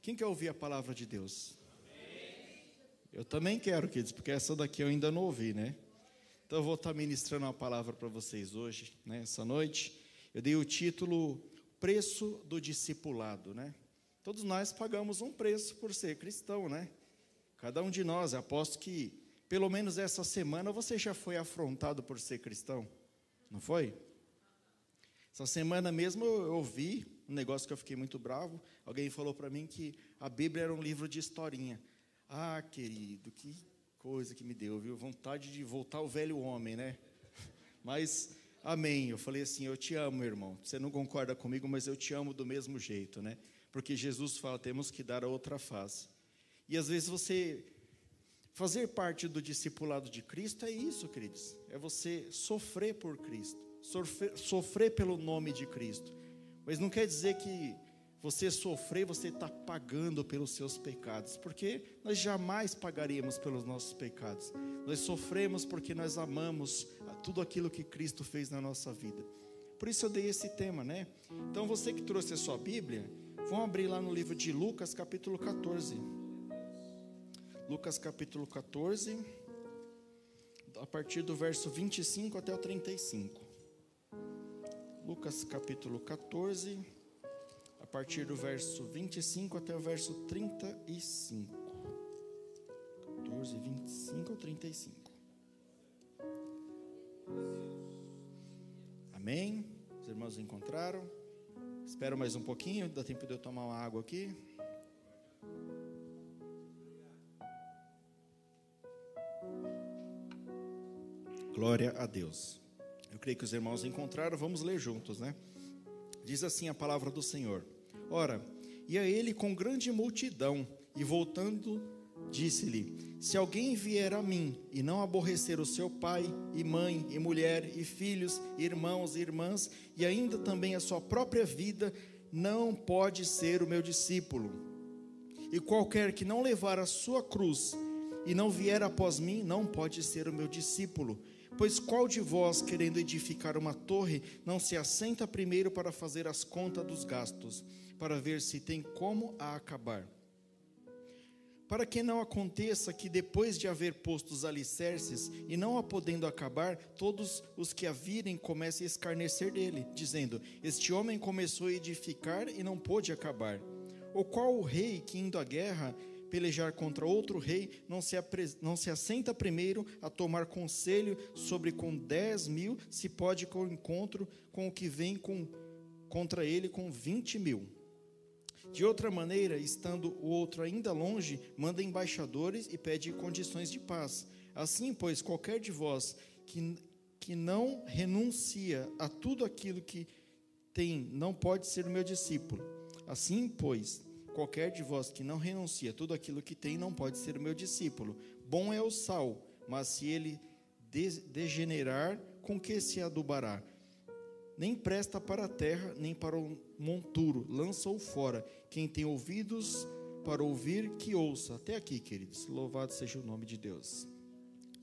Quem quer ouvir a palavra de Deus? Amém. Eu também quero, queridos, porque essa daqui eu ainda não ouvi, né? Então eu vou estar ministrando uma palavra para vocês hoje, né? Essa noite. Eu dei o título Preço do Discipulado, né? Todos nós pagamos um preço por ser cristão, né? Cada um de nós. Eu aposto que pelo menos essa semana você já foi afrontado por ser cristão, não foi? Essa semana mesmo eu ouvi um negócio que eu fiquei muito bravo. Alguém falou para mim que a Bíblia era um livro de historinha. Ah, querido, que coisa que me deu, viu? Vontade de voltar ao velho homem, né? Mas, amém. Eu falei assim, eu te amo, irmão. Você não concorda comigo, mas eu te amo do mesmo jeito, né? Porque Jesus fala, temos que dar a outra face. E às vezes você... Fazer parte do discipulado de Cristo é isso, queridos. É você sofrer por Cristo, sofrer pelo nome de Cristo. Mas não quer dizer que você sofrer, você está pagando pelos seus pecados, porque nós jamais pagaremos pelos nossos pecados. Nós sofremos porque nós amamos tudo aquilo que Cristo fez na nossa vida. Por isso eu dei esse tema, né? Então você que trouxe a sua Bíblia, vamos abrir lá no livro de Lucas, capítulo 14. Lucas capítulo 14, a partir do verso 25 até o 35. Lucas capítulo 14, a partir do verso 25 até o verso 35. 14, 25 ao 35. Amém? Os irmãos encontraram? Espero mais um pouquinho, dá tempo de eu tomar uma água aqui. Glória a Deus. Eu creio que os irmãos encontraram, vamos ler juntos, né? Diz assim a palavra do Senhor. Ora, ia ele com grande multidão, e voltando, disse-lhe: se alguém vier a mim, e não aborrecer o seu pai, e mãe, e mulher, e filhos, e irmãos, e irmãs, e ainda também a sua própria vida, não pode ser o meu discípulo. E qualquer que não levar a sua cruz, e não vier após mim, não pode ser o meu discípulo. Pois qual de vós, querendo edificar uma torre, não se assenta primeiro para fazer as contas dos gastos, para ver se tem como a acabar? Para que não aconteça que, depois de haver posto os alicerces, e não a podendo acabar, todos os que a virem comecem a escarnecer dele, dizendo: este homem começou a edificar e não pôde acabar. Ou qual o rei que, indo à guerra, pelejar contra outro rei, não se assenta primeiro a tomar conselho sobre com 10.000, se pode com o encontro com o que vem contra ele com 20.000. De outra maneira, estando o outro ainda longe, manda embaixadores e pede condições de paz. Assim, pois, qualquer de vós que não renuncia a tudo aquilo que tem, não pode ser o meu discípulo. Assim, pois, qualquer de vós que não renuncia tudo aquilo que tem, não pode ser o meu discípulo. Bom é o sal, mas se ele degenerar, com que se adubará? Nem presta para a terra, nem para o monturo. Lança-o fora. Quem tem ouvidos para ouvir, que ouça. Até aqui, queridos. Louvado seja o nome de Deus.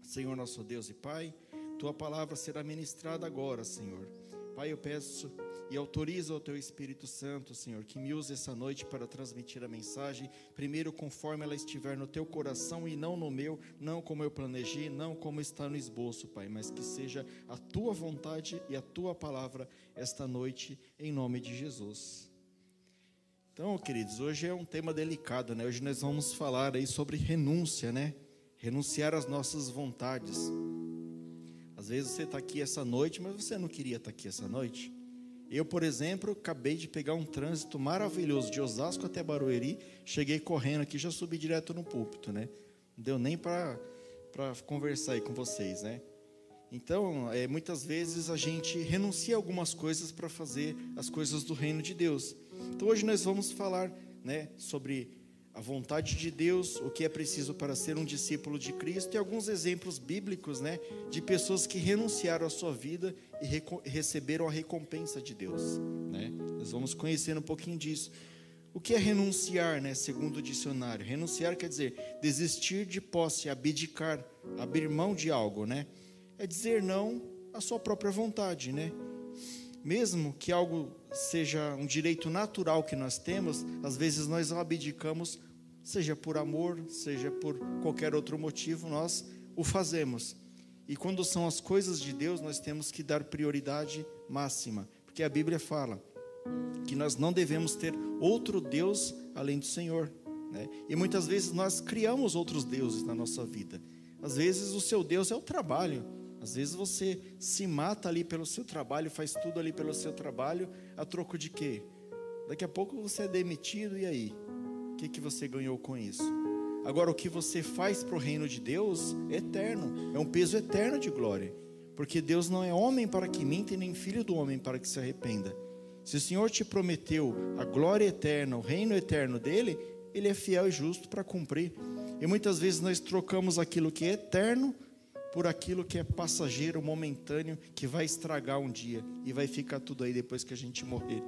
Senhor nosso Deus e Pai, tua palavra será ministrada agora, Senhor. Pai, eu peço e autorizo ao Teu Espírito Santo, Senhor, que me use essa noite para transmitir a mensagem, primeiro conforme ela estiver no Teu coração e não no meu, não como eu planejei, não como está no esboço, Pai, mas que seja a Tua vontade e a Tua palavra esta noite, em nome de Jesus. Então, queridos, hoje é um tema delicado, né? Hoje nós vamos falar aí sobre renúncia, né? Renunciar às nossas vontades. Às vezes você está aqui essa noite, mas você não queria estar aqui essa noite. Eu, por exemplo, acabei de pegar um trânsito maravilhoso de Osasco até Barueri, cheguei correndo aqui, já subi direto no púlpito, né? Não deu nem para conversar aí com vocês, né? Então, muitas vezes a gente renuncia algumas coisas para fazer as coisas do reino de Deus. Então, hoje nós vamos falar, né, sobre a vontade de Deus, o que é preciso para ser um discípulo de Cristo, e alguns exemplos bíblicos, né, de pessoas que renunciaram à sua vida e receberam a recompensa de Deus, né? Nós vamos conhecendo um pouquinho disso. O que é renunciar, né, segundo o dicionário? Renunciar quer dizer desistir de posse, abdicar, abrir mão de algo, né? É dizer não à sua própria vontade, né? mesmo que algo seja um direito natural que nós temos, às vezes nós abdicamos, seja por amor, seja por qualquer outro motivo, nós o fazemos. E quando são as coisas de Deus, nós temos que dar prioridade máxima, porque a Bíblia fala que nós não devemos ter outro Deus além do Senhor, né? E muitas vezes nós criamos outros deuses na nossa vida. Às vezes o seu Deus é o trabalho, às vezes você se mata ali pelo seu trabalho, faz tudo ali pelo seu trabalho, a troco de quê? Daqui a pouco você é demitido, e aí? O que você ganhou com isso? Agora, o que você faz para o reino de Deus é eterno, é um peso eterno de glória, porque Deus não é homem para que minta e nem filho do homem para que se arrependa. Se o Senhor te prometeu a glória eterna, o reino eterno dele, ele é fiel e justo para cumprir. E muitas vezes nós trocamos aquilo que é eterno por aquilo que é passageiro, momentâneo, que vai estragar um dia e vai ficar tudo aí depois que a gente morrer,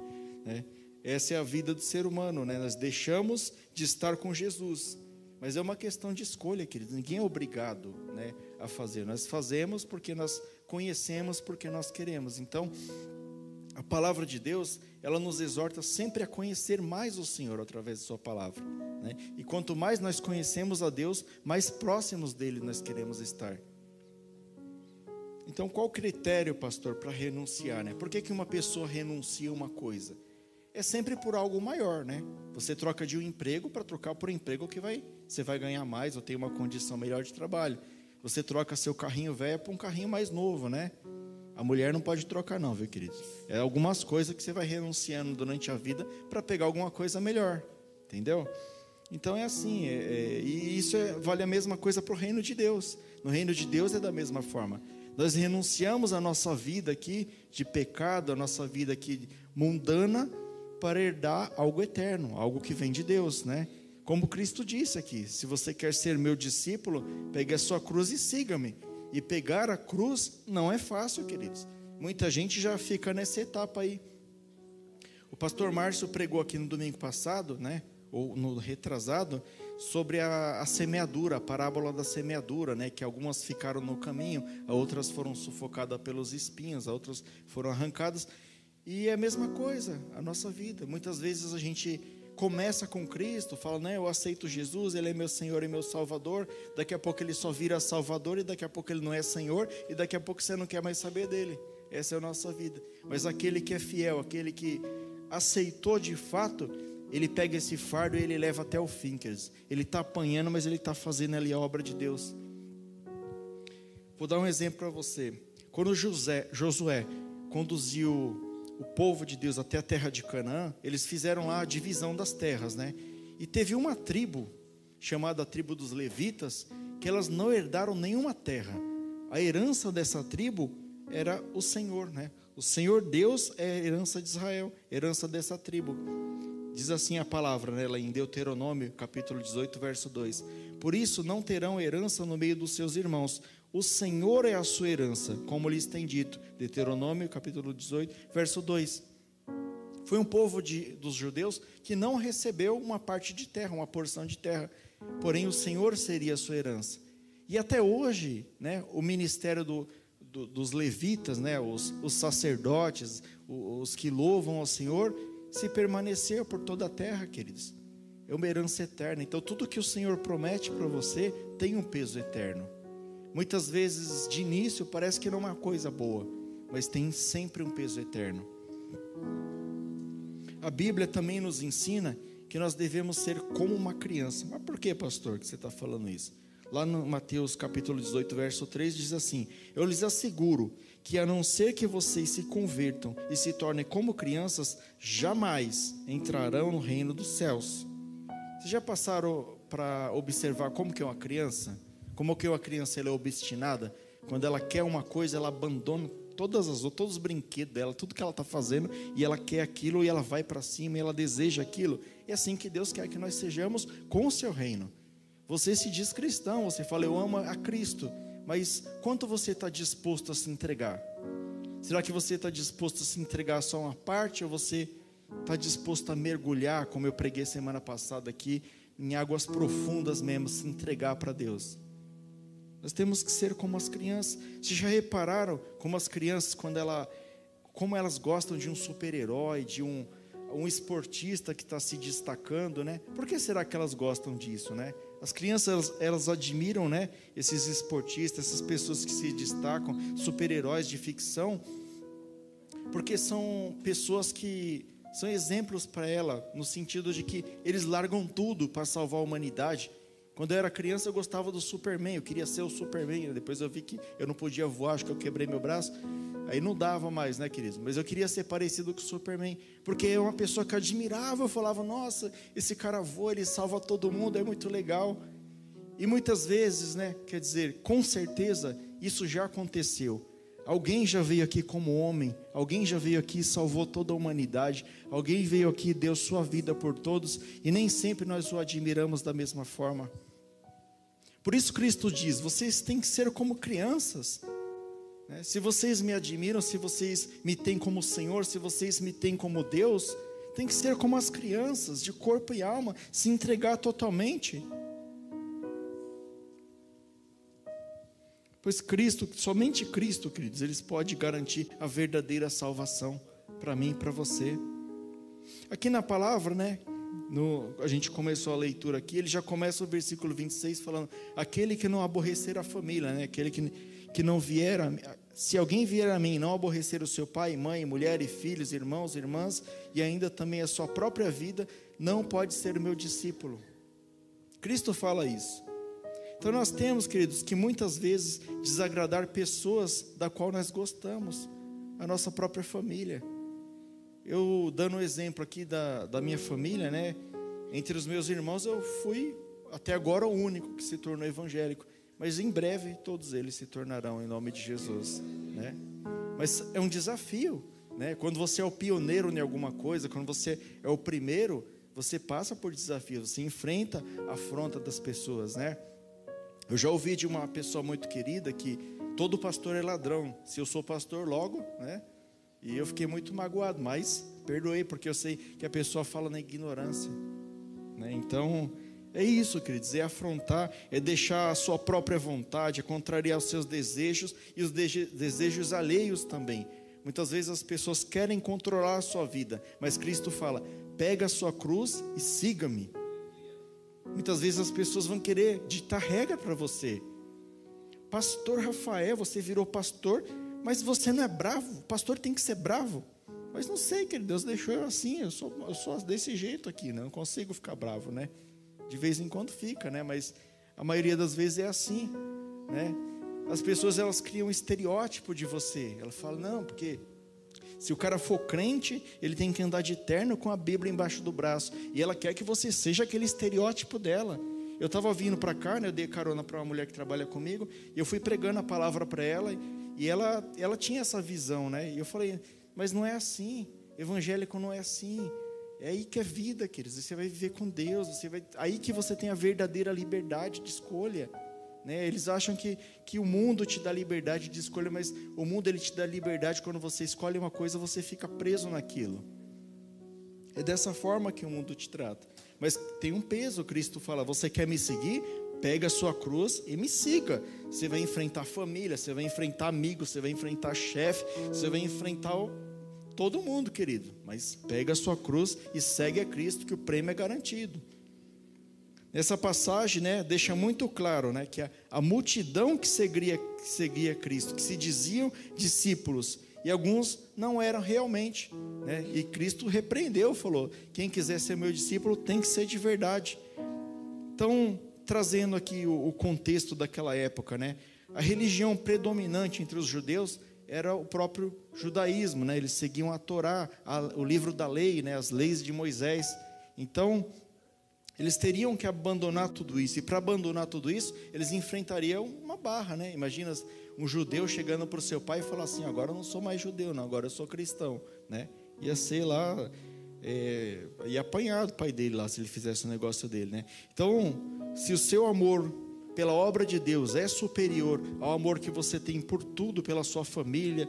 né? Essa é a vida do ser humano, né? Nós deixamos de estar com Jesus. Mas é uma questão de escolha, queridos. Ninguém é obrigado, né, a fazer. Nós fazemos porque nós conhecemos, porque nós queremos. Então, a palavra de Deus, ela nos exorta sempre a conhecer mais o Senhor através de sua palavra, né? E quanto mais nós conhecemos a Deus, mais próximos dele nós queremos estar. Então, qual o critério, pastor, para renunciar, né? Por que uma pessoa renuncia uma coisa? É sempre por algo maior, né? Você troca de um emprego para trocar por um emprego que você vai ganhar mais ou tem uma condição melhor de trabalho. Você troca seu carrinho velho para um carrinho mais novo, né? A mulher não pode trocar não, viu, querido? É algumas coisas que você vai renunciando durante a vida para pegar alguma coisa melhor, entendeu? Então é assim, e isso vale a mesma coisa para o reino de Deus. No reino de Deus é da mesma forma. Nós renunciamos a nossa vida aqui de pecado, a nossa vida aqui mundana, para herdar algo eterno, algo que vem de Deus, né? Como Cristo disse aqui, se você quer ser meu discípulo, pegue a sua cruz e siga-me. E pegar a cruz não é fácil, queridos. Muita gente já fica nessa etapa aí. O pastor Márcio pregou aqui no domingo passado, né? Ou no retrasado, sobre a semeadura, a parábola da semeadura, né? Que algumas ficaram no caminho, outras foram sufocadas pelos espinhos, outras foram arrancadas. E é a mesma coisa, a nossa vida. Muitas vezes a gente começa com Cristo, fala, né, eu aceito Jesus, Ele é meu Senhor e meu Salvador. Daqui a pouco Ele só vira Salvador e daqui a pouco Ele não é Senhor. E daqui a pouco você não quer mais saber dEle. Essa é a nossa vida. Mas aquele que é fiel, aquele que aceitou de fato, ele pega esse fardo e ele leva até o fim, queridos. Ele está apanhando, mas ele está fazendo ali a obra de Deus. Vou dar um exemplo para você. Quando Josué conduziu o povo de Deus até a terra de Canaã, eles fizeram lá a divisão das terras, né? E teve uma tribo, chamada a tribo dos Levitas, que elas não herdaram nenhuma terra. A herança dessa tribo era o Senhor, né? O Senhor Deus é a herança de Israel, herança dessa tribo. Diz assim a palavra, né, lá em Deuteronômio, capítulo 18, verso 2. Por isso não terão herança no meio dos seus irmãos. O Senhor é a sua herança, como lhes tem dito. Deuteronômio, capítulo 18, verso 2. Foi um povo dos judeus que não recebeu uma parte de terra, uma porção de terra. Porém, o Senhor seria a sua herança. E até hoje, né, o ministério dos levitas, né, os sacerdotes, os que louvam ao Senhor, se permaneceu por toda a terra, queridos. É uma herança eterna. Então, tudo que o Senhor promete para você tem um peso eterno. Muitas vezes, de início, parece que não é uma coisa boa, mas tem sempre um peso eterno. A Bíblia também nos ensina que nós devemos ser como uma criança. Mas por que, pastor, que você está falando isso? Lá no Mateus capítulo 18, verso 3, diz assim: eu lhes asseguro que a não ser que vocês se convertam e se tornem como crianças, jamais entrarão no reino dos céus. Vocês já passaram para observar como que é uma criança? Como que a criança ela é obstinada, quando ela quer uma coisa, ela abandona todos os brinquedos dela, tudo que ela está fazendo, e ela quer aquilo, e ela vai para cima, e ela deseja aquilo. É assim que Deus quer que nós sejamos com o seu reino. Você se diz cristão, você fala, eu amo a Cristo, mas quanto você está disposto a se entregar? Será que você está disposto a se entregar só uma parte, ou você está disposto a mergulhar, como eu preguei semana passada aqui, em águas profundas mesmo, se entregar para Deus? Nós temos que ser como as crianças. Vocês já repararam como as crianças, quando ela como elas gostam de um super-herói, de um esportista que está se destacando, né? Por que será que elas gostam disso, né? As crianças, elas admiram, né, esses esportistas, essas pessoas que se destacam, super-heróis de ficção, porque são pessoas que são exemplos para ela, no sentido de que eles largam tudo para salvar a humanidade. Quando eu era criança, eu gostava do Superman, eu queria ser o Superman, depois eu vi que eu não podia voar, acho que eu quebrei meu braço, aí não dava mais, né, queridos? Mas eu queria ser parecido com o Superman, porque é uma pessoa que eu admirava, eu falava, nossa, esse cara voa, ele salva todo mundo, é muito legal. E muitas vezes, né, quer dizer, com certeza, isso já aconteceu. Alguém já veio aqui como homem, alguém já veio aqui e salvou toda a humanidade, alguém veio aqui e deu sua vida por todos, e nem sempre nós o admiramos da mesma forma. Por isso Cristo diz, vocês têm que ser como crianças, né? Se vocês me admiram, se vocês me têm como Senhor, se vocês me têm como Deus, tem que ser como as crianças, de corpo e alma, se entregar totalmente. Pois Cristo, somente Cristo, queridos, Ele pode garantir a verdadeira salvação para mim e para você. Aqui na palavra, né? A gente começou a leitura aqui, ele já começa o versículo 26 falando, aquele que não aborrecer a família, né? Aquele que não vier, se alguém vier a mim, não aborrecer o seu pai, mãe, mulher e filhos, irmãos, irmãs, e ainda também a sua própria vida, não pode ser o meu discípulo. Cristo fala isso. Então nós temos, queridos, que muitas vezes desagradar pessoas da qual nós gostamos, a nossa própria família. Eu dando um exemplo aqui da minha família, né? Entre os meus irmãos eu fui até agora o único que se tornou evangélico, mas em breve todos eles se tornarão em nome de Jesus, né? Mas é um desafio, né? Quando você é o pioneiro em alguma coisa, quando você é o primeiro, você passa por desafios, você enfrenta a afronta das pessoas, né? Eu já ouvi de uma pessoa muito querida que todo pastor é ladrão, se eu sou pastor logo, né? E eu fiquei muito magoado, mas perdoei, porque eu sei que a pessoa fala na ignorância, né? Então, é isso, queridos, é afrontar, é deixar a sua própria vontade, é contrariar os seus desejos e os desejos alheios também. Muitas vezes as pessoas querem controlar a sua vida, mas Cristo fala, pega a sua cruz e siga-me. Muitas vezes as pessoas vão querer ditar regra para você. Pastor Rafael, você virou pastor, mas você não é bravo, o pastor tem que ser bravo. Mas não sei, querido, Deus deixou eu assim, eu sou desse jeito aqui, né? Não consigo ficar bravo, né? De vez em quando fica, né? Mas a maioria das vezes é assim, né? As pessoas, elas criam um estereótipo de você. Ela fala, não, porque se o cara for crente, ele tem que andar de terno com a Bíblia embaixo do braço. E ela quer que você seja aquele estereótipo dela. Eu estava vindo para cá, né? Eu dei carona para uma mulher que trabalha comigo, e eu fui pregando a palavra para ela, e ela tinha essa visão, né? E eu falei, mas não é assim, evangélico não é assim, é aí que é vida, queridos, você vai viver com Deus, aí que você tem a verdadeira liberdade de escolha, né? Eles acham que o mundo te dá liberdade de escolha, mas o mundo ele te dá liberdade quando você escolhe uma coisa, você fica preso naquilo. É dessa forma que o mundo te trata, mas tem um peso. Cristo fala, você quer me seguir? Pega a sua cruz e me siga. Você vai enfrentar família, você vai enfrentar amigos, você vai enfrentar chefe, você vai enfrentar todo mundo, querido. Mas pega a sua cruz e segue a Cristo, que o prêmio é garantido. Nessa passagem, né, deixa muito claro, né, que a multidão que seguia Cristo, que se diziam discípulos, e alguns não eram realmente, né? E Cristo repreendeu, falou, quem quiser ser meu discípulo tem que ser de verdade. Então, trazendo aqui o contexto daquela época, né? A religião predominante entre os judeus era o próprio judaísmo, né? Eles seguiam a Torá, o livro da lei, né? As leis de Moisés. Então, eles teriam que abandonar tudo isso. E para abandonar tudo isso, eles enfrentariam uma barra, né? Imagina um judeu chegando para o seu pai e falar assim, agora eu não sou mais judeu, não, agora eu sou cristão, né? Ia ser lá, ia apanhar o pai dele lá, se ele fizesse o negócio dele, né? Então, se o seu amor pela obra de Deus é superior ao amor que você tem por tudo, pela sua família,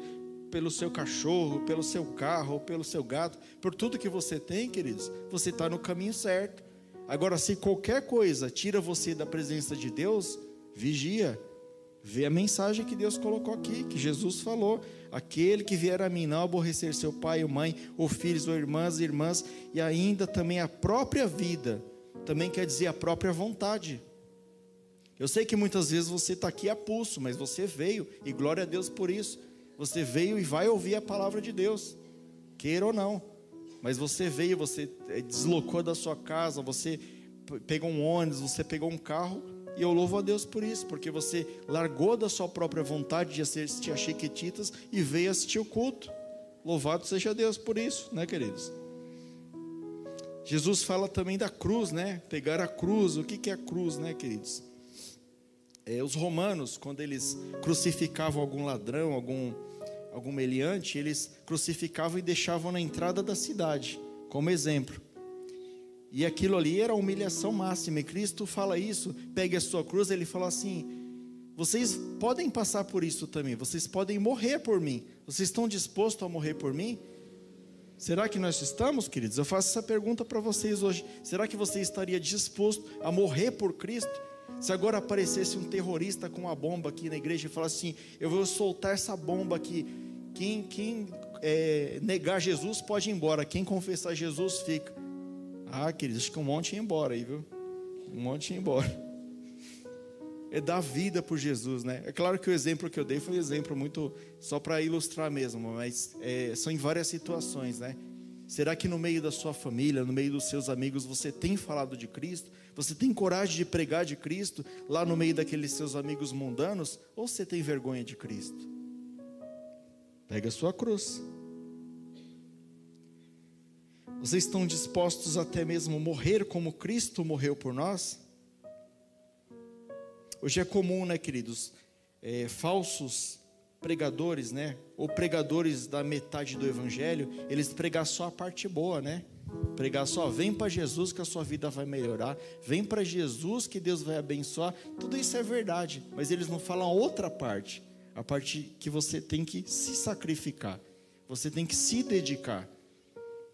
pelo seu cachorro, pelo seu carro, pelo seu gato, por tudo que você tem, queridos, você está no caminho certo. Agora, se qualquer coisa tira você da presença de Deus, vigia. Vê a mensagem que Deus colocou aqui, que Jesus falou: aquele que vier a mim não aborrecer seu pai ou mãe, ou filhos ou irmãs e irmãs, e ainda também a própria vida, também quer dizer a própria vontade. Eu sei que muitas vezes você está aqui a pulso, mas você veio, e glória a Deus por isso. Você veio e vai ouvir a palavra de Deus, queira ou não. Mas você veio, você deslocou da sua casa, você pegou um ônibus, você pegou um carro, e eu louvo a Deus por isso, porque você largou da sua própria vontade de assistir a Chiquititas e veio assistir o culto. Louvado seja Deus por isso, né, queridos? Jesus fala também da cruz, né? Pegar a cruz. O que é a cruz, né, queridos? Os romanos, quando eles crucificavam algum ladrão, algum meliante, eles crucificavam e deixavam na entrada da cidade, como exemplo. E aquilo ali era a humilhação máxima, e Cristo fala isso: pegue a sua cruz. Ele fala assim: vocês podem passar por isso também, vocês podem morrer por mim, vocês estão dispostos a morrer por mim? Será que nós estamos, queridos? Eu faço essa pergunta para vocês hoje: será que você estaria disposto a morrer por Cristo? Se agora aparecesse um terrorista com uma bomba aqui na igreja e falasse assim: eu vou soltar essa bomba aqui, quem negar Jesus pode ir embora, quem confessar Jesus fica. Ah, queridos, acho que um monte ia embora aí, viu? Um monte ia embora. É dar vida por Jesus, né? É claro que o exemplo que eu dei foi um exemplo muito, só para ilustrar mesmo, mas são em várias situações, né? Será que no meio da sua família, no meio dos seus amigos, você tem falado de Cristo? Você tem coragem de pregar de Cristo lá no meio daqueles seus amigos mundanos? Ou você tem vergonha de Cristo? Pega a sua cruz. Vocês estão dispostos até mesmo morrer como Cristo morreu por nós? Hoje é comum, né, queridos? Falsos pregadores, né? Ou pregadores da metade do evangelho, eles pregam só a parte boa, né? Pregar só: vem para Jesus que a sua vida vai melhorar, vem para Jesus que Deus vai abençoar. Tudo isso é verdade, mas eles não falam a outra parte, a parte que você tem que se sacrificar, você tem que se dedicar.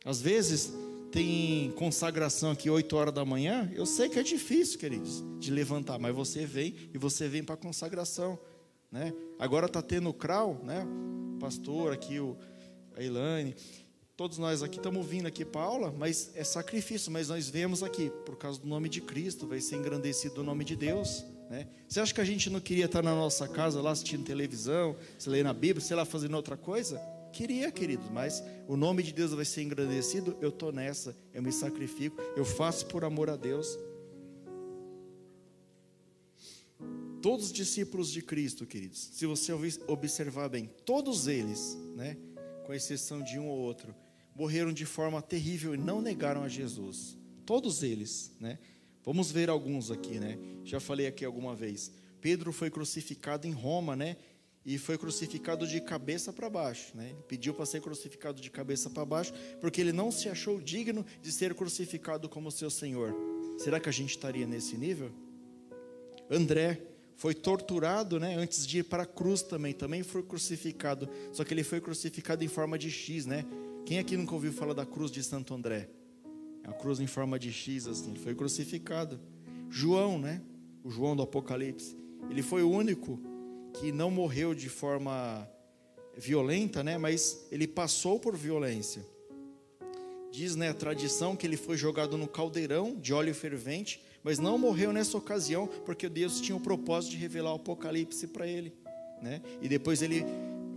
Às vezes tem consagração aqui 8 horas da manhã, eu sei que é difícil, queridos, de levantar, mas você vem, e você vem para a consagração, né? Agora está tendo o CRAU, né? Pastor aqui, a Elaine, todos nós aqui estamos vindo aqui para a aula, mas é sacrifício, mas nós vemos aqui, por causa do nome de Cristo, vai ser engrandecido o nome de Deus, né? Você acha que a gente não queria estar na nossa casa lá assistindo televisão, se lendo a Bíblia, sei lá, fazendo outra coisa? Queria, queridos, mas o nome de Deus vai ser engrandecido. Eu estou nessa, eu me sacrifico, eu faço por amor a Deus. Todos os discípulos de Cristo, queridos, se você observar bem, todos eles, né, com exceção de um ou outro, morreram de forma terrível e não negaram a Jesus. Todos eles, né? Vamos ver alguns aqui, né? Já falei aqui alguma vez. Pedro foi crucificado em Roma, né? E foi crucificado de cabeça para baixo, né? Ele pediu para ser crucificado de cabeça para baixo, porque ele não se achou digno de ser crucificado como seu Senhor. Será que a gente estaria nesse nível? André foi torturado, né, antes de ir para a cruz também foi crucificado, só que ele foi crucificado em forma de X, né? Quem aqui nunca ouviu falar da cruz de Santo André? É a cruz em forma de X, assim, ele foi crucificado. João, né? O João do Apocalipse, ele foi o único que não morreu de forma violenta, né? Mas ele passou por violência. Diz, né, a tradição que ele foi jogado no caldeirão de óleo fervente, mas não morreu nessa ocasião, porque Deus tinha o propósito de revelar o Apocalipse para ele, né? E depois ele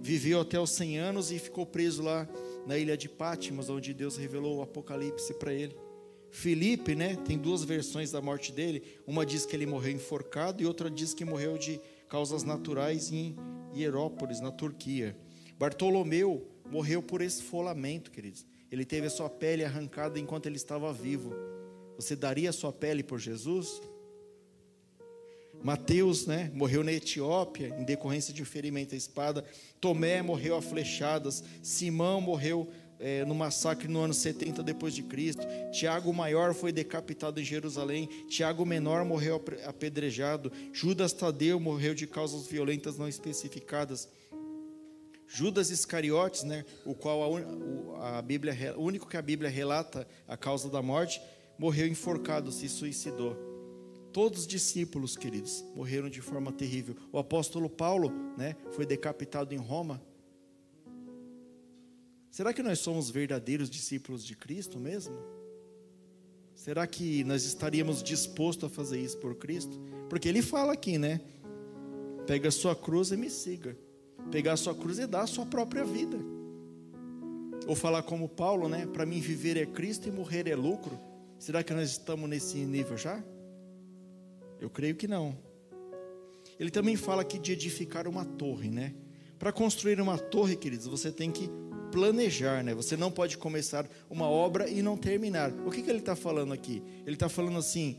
viveu até os 100 anos e ficou preso lá na ilha de Patmos, onde Deus revelou o Apocalipse para ele. Filipe, né, tem duas versões da morte dele, uma diz que ele morreu enforcado e outra diz que morreu de causas naturais em Hierópolis, na Turquia. Bartolomeu morreu por esfolamento, queridos. Ele teve a sua pele arrancada enquanto ele estava vivo. Você daria a sua pele por Jesus? Mateus, né, morreu na Etiópia, em decorrência de um ferimento à espada. Tomé morreu a flechadas. Simão morreu no massacre no ano 70 depois de Cristo. Tiago Maior foi decapitado em Jerusalém. Tiago Menor morreu apedrejado. Judas Tadeu morreu de causas violentas não especificadas. Judas Iscariotes, né, o qual a Bíblia, o único que a Bíblia relata a causa da morte, morreu enforcado, se suicidou. Todos os discípulos, queridos, morreram de forma terrível. O apóstolo Paulo, foi decapitado em Roma. Será que nós somos verdadeiros discípulos de Cristo mesmo? Será que nós estaríamos dispostos a fazer isso por Cristo? Porque ele fala aqui, pega a sua cruz e me siga. Pegar a sua cruz e dar a sua própria vida. Ou falar como Paulo, para mim viver é Cristo e morrer é lucro. Será que nós estamos nesse nível já? Eu creio que não. Ele também fala aqui de edificar uma torre, Para construir uma torre, queridos, você tem que planejar, Você não pode começar uma obra e não terminar. O que ele está falando aqui? Ele está falando assim: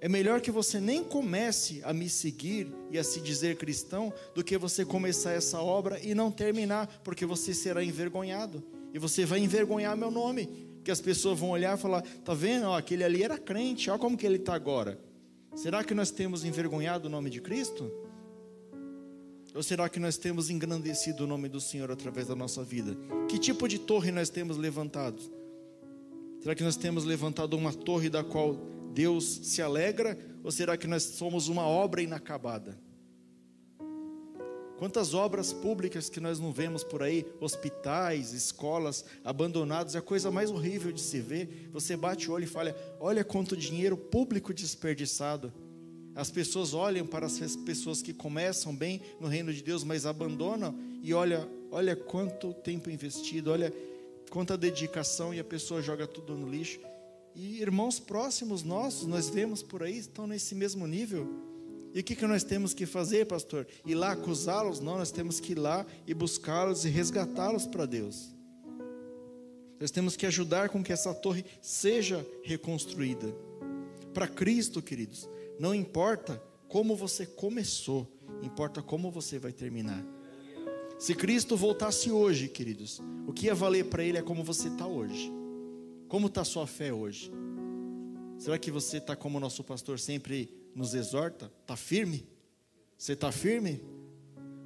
é melhor que você nem comece a me seguir e a se dizer cristão, do que você começar essa obra e não terminar, porque você será envergonhado. E você vai envergonhar meu nome. Porque as pessoas vão olhar e falar: tá vendo, aquele ali era crente, olha como que ele está agora. Será que nós temos envergonhado o nome de Cristo? Ou será que nós temos engrandecido o nome do Senhor através da nossa vida? Que tipo de torre nós temos levantado? Será que nós temos levantado uma torre da qual Deus se alegra? Ou será que nós somos uma obra inacabada? Quantas obras públicas que nós não vemos por aí, hospitais, escolas, abandonados, é a coisa mais horrível de se ver. Você bate o olho e fala: olha quanto dinheiro público desperdiçado. As pessoas olham para as pessoas que começam bem no reino de Deus, mas abandonam, e olha quanto tempo investido, olha quanta dedicação, e a pessoa joga tudo no lixo. E irmãos próximos nossos, nós vemos por aí, estão nesse mesmo nível. E o que nós temos que fazer, pastor? Ir lá acusá-los? Não, nós temos que ir lá e buscá-los e resgatá-los para Deus. Nós temos que ajudar com que essa torre seja reconstruída. Para Cristo, queridos, não importa como você começou, importa como você vai terminar. Se Cristo voltasse hoje, queridos, o que ia valer para Ele é como você está hoje. Como está a sua fé hoje? Será que você está como o nosso pastor sempre nos exorta? Está firme? Você está firme?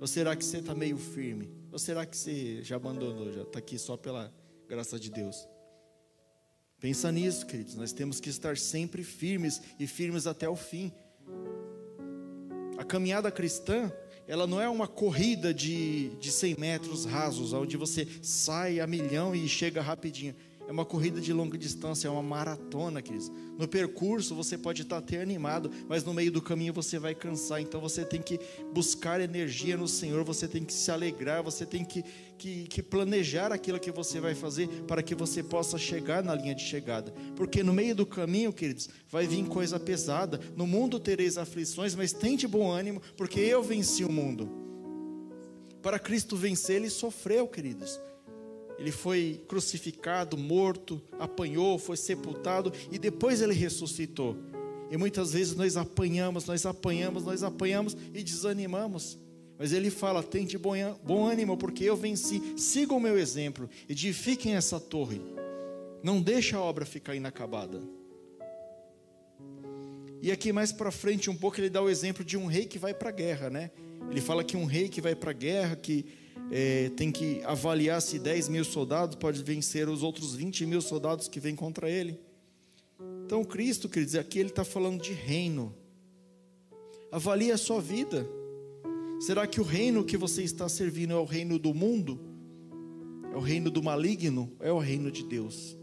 Ou será que você está meio firme? Ou será que você já abandonou, já está aqui só pela graça de Deus? Pensa nisso, queridos. Nós temos que estar sempre firmes e firmes até o fim. A caminhada cristã, ela não é uma corrida de 100 metros rasos, onde você sai a milhão e chega rapidinho. É uma corrida de longa distância, é uma maratona, queridos. No percurso você pode estar até animado, mas no meio do caminho você vai cansar. Então você tem que buscar energia no Senhor, você tem que se alegrar, você tem que planejar aquilo que você vai fazer para que você possa chegar na linha de chegada. Porque no meio do caminho, queridos, vai vir coisa pesada. No mundo tereis aflições, mas tende bom ânimo, porque eu venci o mundo. Para Cristo vencer, Ele sofreu, queridos. Ele foi crucificado, morto, apanhou, foi sepultado e depois Ele ressuscitou. E muitas vezes nós apanhamos e desanimamos. Mas Ele fala: tende bom ânimo, porque eu venci. Sigam o meu exemplo, edifiquem essa torre. Não deixe a obra ficar inacabada. E aqui mais para frente um pouco ele dá o exemplo de um rei que vai para a guerra, Ele fala que um rei que vai para a guerra, tem que avaliar se 10 mil soldados pode vencer os outros 20 mil soldados que vêm contra ele. Então Cristo, quer dizer, aqui Ele está falando de reino. Avalie a sua vida. Será que o reino que você está servindo é o reino do mundo? É o reino do maligno? É o reino de Deus?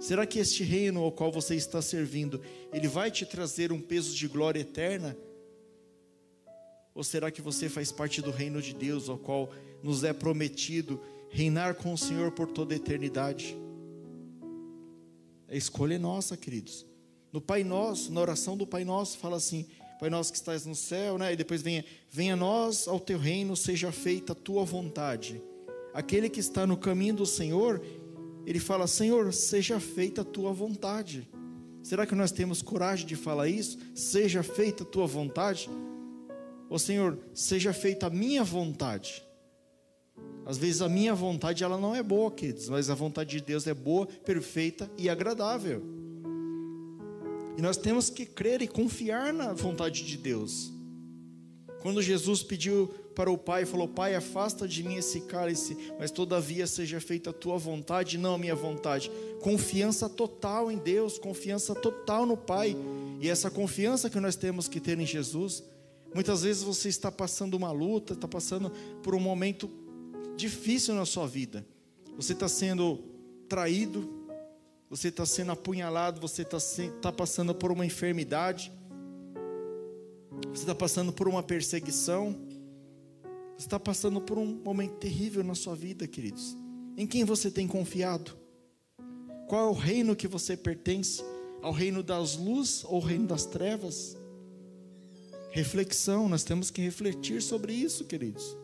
Será que este reino ao qual você está servindo, ele vai te trazer um peso de glória eterna? Ou será que você faz parte do reino de Deus, ao qual nos é prometido reinar com o Senhor por toda a eternidade? A escolha é nossa, queridos. No Pai Nosso, na oração do Pai Nosso, fala assim: Pai Nosso que estás no céu, E depois venha a nós ao teu reino, seja feita a tua vontade. Aquele que está no caminho do Senhor, ele fala: Senhor, seja feita a tua vontade. Será que nós temos coragem de falar isso? Seja feita a tua vontade. Ô Senhor, seja feita a minha vontade. Às vezes a minha vontade ela não é boa, queridos, mas a vontade de Deus é boa, perfeita e agradável. E nós temos que crer e confiar na vontade de Deus. Quando Jesus pediu para o pai e falou: Pai, afasta de mim esse cálice, mas todavia seja feita a tua vontade, não a minha vontade. Confiança total em Deus, confiança total no Pai. E essa confiança que nós temos que ter em Jesus. Muitas vezes você está passando uma luta, está passando por um momento difícil na sua vida. Você está sendo traído, você está sendo apunhalado, você está passando por uma enfermidade, você está passando por uma perseguição, você está passando por um momento terrível na sua vida, queridos. Em quem você tem confiado? Qual é o reino que você pertence? Ao reino das luzes ou ao reino das trevas? Reflexão, nós temos que refletir sobre isso, queridos.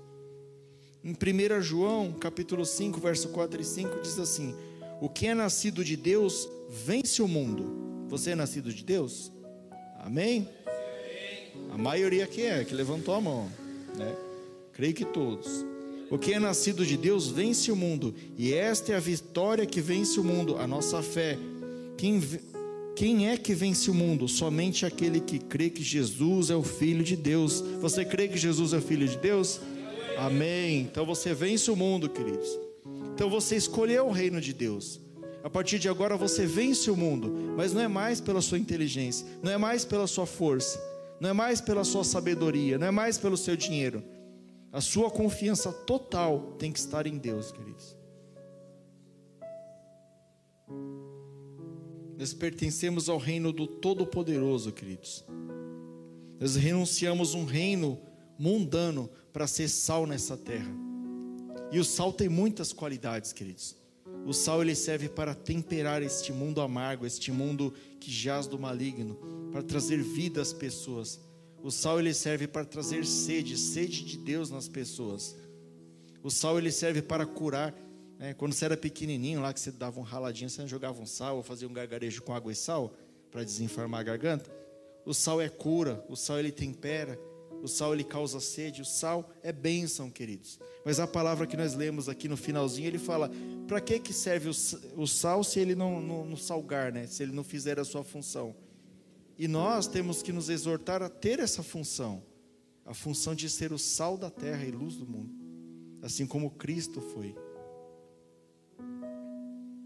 Em 1 João, capítulo 5, verso 4 e 5, diz assim: o que é nascido de Deus vence o mundo. Você é nascido de Deus? Amém? A maioria que é, que levantou a mão, né? Creio que todos. O que é nascido de Deus vence o mundo, e esta é a vitória que vence o mundo, a nossa fé. Quem é que vence o mundo? Somente aquele que crê que Jesus é o Filho de Deus. Você crê que Jesus é o Filho de Deus? Amém. Então você vence o mundo, queridos. Então você escolheu o reino de Deus. A partir de agora você vence o mundo, mas não é mais pela sua inteligência, não é mais pela sua força, não é mais pela sua sabedoria, não é mais pelo seu dinheiro. A sua confiança total tem que estar em Deus, queridos. Nós pertencemos ao reino do Todo-Poderoso, queridos. Nós renunciamos um reino mundano para ser sal nessa terra. E o sal tem muitas qualidades, queridos. O sal, ele serve para temperar este mundo amargo, este mundo que jaz do maligno, para trazer vida às pessoas. O sal, ele serve para trazer sede, sede de Deus nas pessoas. O sal, ele serve para curar. Quando você era pequenininho, lá que você dava um raladinho, você jogava um sal ou fazia um gargarejo com água e sal para desinflamar a garganta. O sal é cura, o sal ele tempera, o sal ele causa sede, o sal é bênção, queridos. Mas a palavra que nós lemos aqui no finalzinho, ele fala: para que serve o sal se ele não salgar, né? Se ele não fizer a sua função? E nós temos que nos exortar a ter essa função, a função de ser o sal da terra e luz do mundo, assim como Cristo foi.